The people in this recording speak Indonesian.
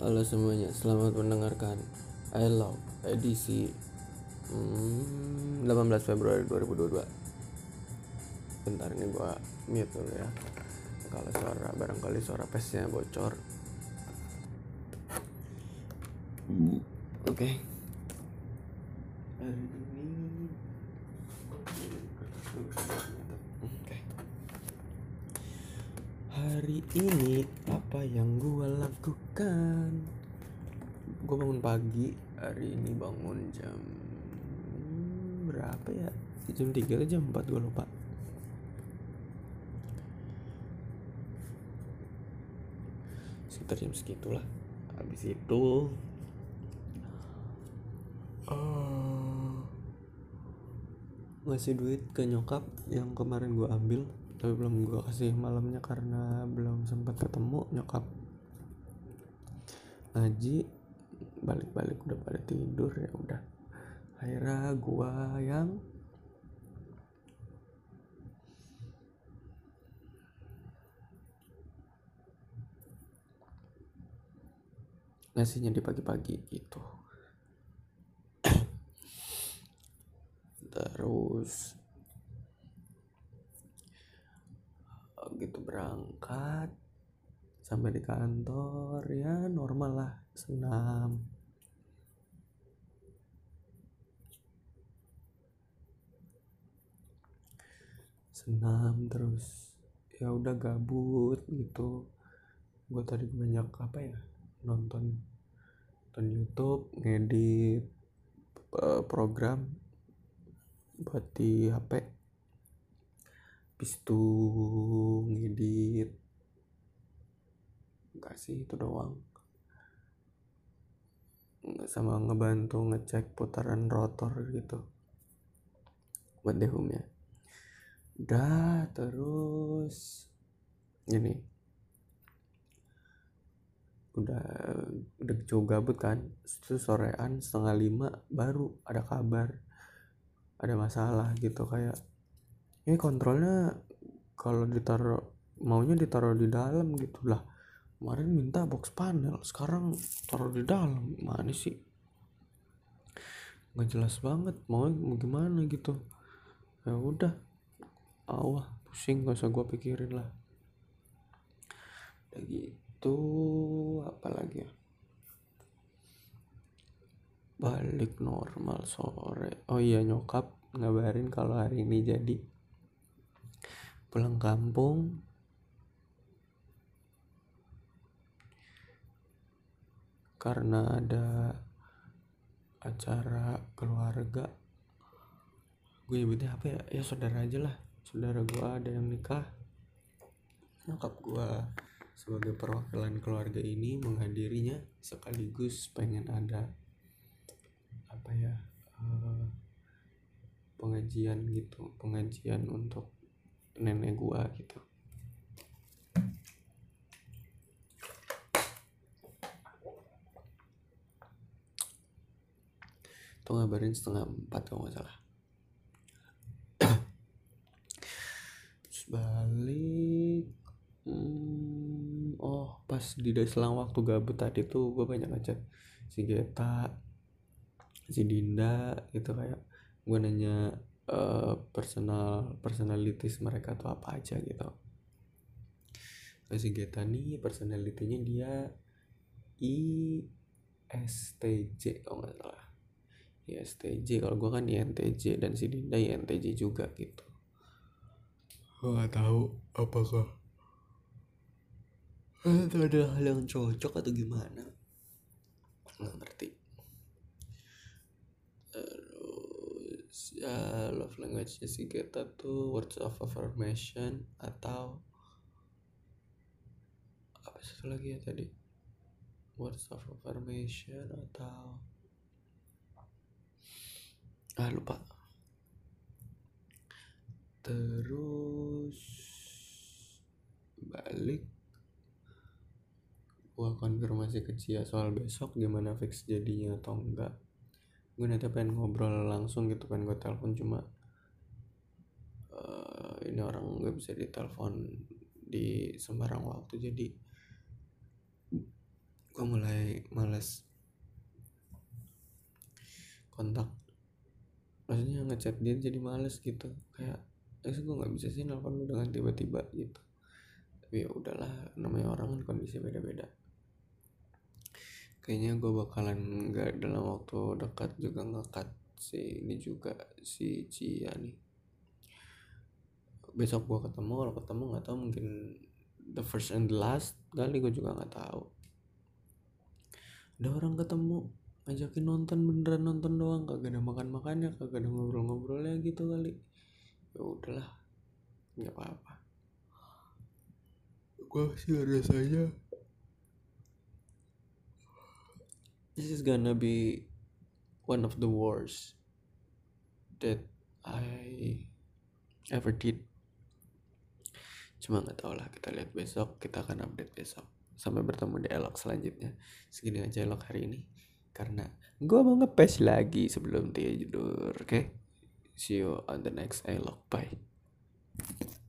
Halo semuanya, selamat mendengarkan A-log edisi 18 Februari 2022. Bentar, ini gua mute dulu ya. Kalau barangkali suara pesnya bocor. Oke. Hari ini apa yang gue lakukan? Gue bangun pagi. Hari ini bangun jam berapa ya? Jam 3 atau jam 4, gue lupa. Sekitar jam segitulah. Habis itu ngasih duit ke nyokap yang kemarin gue ambil, tapi belum gue kasih malamnya karena belum sempat ketemu nyokap. Ngaji balik-balik udah pada tidur, ya udah akhirnya gue yang ngasihnya di pagi-pagi gitu. Terus gitu berangkat sampai di kantor, ya normal lah, senam. Terus ya udah gabut gitu. Gue tadi banyak nonton YouTube, ngedit program buat di HP. Habis itu ngedit, kasih itu doang, sama ngebantu ngecek putaran rotor gitu buat dehumnya. Udah, terus ini udah jauh gabut kan. Terus sorean 4:30 baru ada kabar ada masalah gitu, kayak ini kontrolnya kalau maunya ditaruh di dalam gitulah. Kemarin minta box panel, sekarang taruh di dalam. Mana sih? Nggak jelas banget mau gimana gitu. Ya udah, awah pusing, nggak usah gue pikirin lah. Udah gitu, apalagi ya? Balik normal sore. Oh iya, nyokap ngabarin kalau hari ini jadi pulang kampung. Karena ada acara keluarga. Gue nyebutnya apa ya? Ya saudara aja lah. Saudara gue ada yang nikah. Nyokap gue sebagai perwakilan keluarga ini menghadirinya, sekaligus pengen ada apa ya, pengajian gitu, pengajian untuk nenek gua gitu. Tuh ngabarin 3:30 kalau nggak salah. Terus balik. Oh, pas di selang waktu gabut tadi tuh gua banyak ngechat si Geta, si Dinda gitu, kayak gua nanya personalities mereka tuh apa aja gitu. Si Geta nih personalitinya dia ISTJ kalau nggak salah, ISTJ. Kalau gue kan INTJ, dan si Dinda INTJ juga gitu. Gue nggak tahu apakah itu ada hal yang cocok atau gimana, nggak ngerti. Ya, love language-nya si Geta tuh words of affirmation atau apa satu lagi ya tadi, words of affirmation atau lupa. Terus balik, gua konfirmasi ke Cia soal besok gimana, fix jadinya atau enggak. Gue nanti pengen ngobrol langsung gitu, pengen gue telepon, cuma ini orang gak bisa ditelepon di sembarang waktu, jadi Gue mulai males kontak, maksudnya ngechat dia jadi males gitu, kayak gue nggak bisa sih nelfon lu dengan tiba-tiba gitu. Tapi ya udahlah, namanya orang kan kondisi beda-beda. Kayaknya gue bakalan nggak dalam waktu dekat juga ngekat si ini juga si Cia nih. Besok gue ketemu, kalau ketemu nggak tahu mungkin the first and the last kali, gue juga nggak tahu. Ada orang ketemu ngajakin nonton, beneran nonton doang, kagak ada makan-makannya, kagak ada ngobrol-ngobrolnya gitu kali. Ya udahlah, nggak apa-apa. Gue sih rasanya this is gonna be one of the worst that I ever did. Cuma nggak tahu lah, kita lihat besok, kita akan update besok. Sampai bertemu di A-log selanjutnya. Segini aja A-log hari ini, karena gue mau ngepes lagi sebelum tidur. Oke? See you on the next A-log. Bye.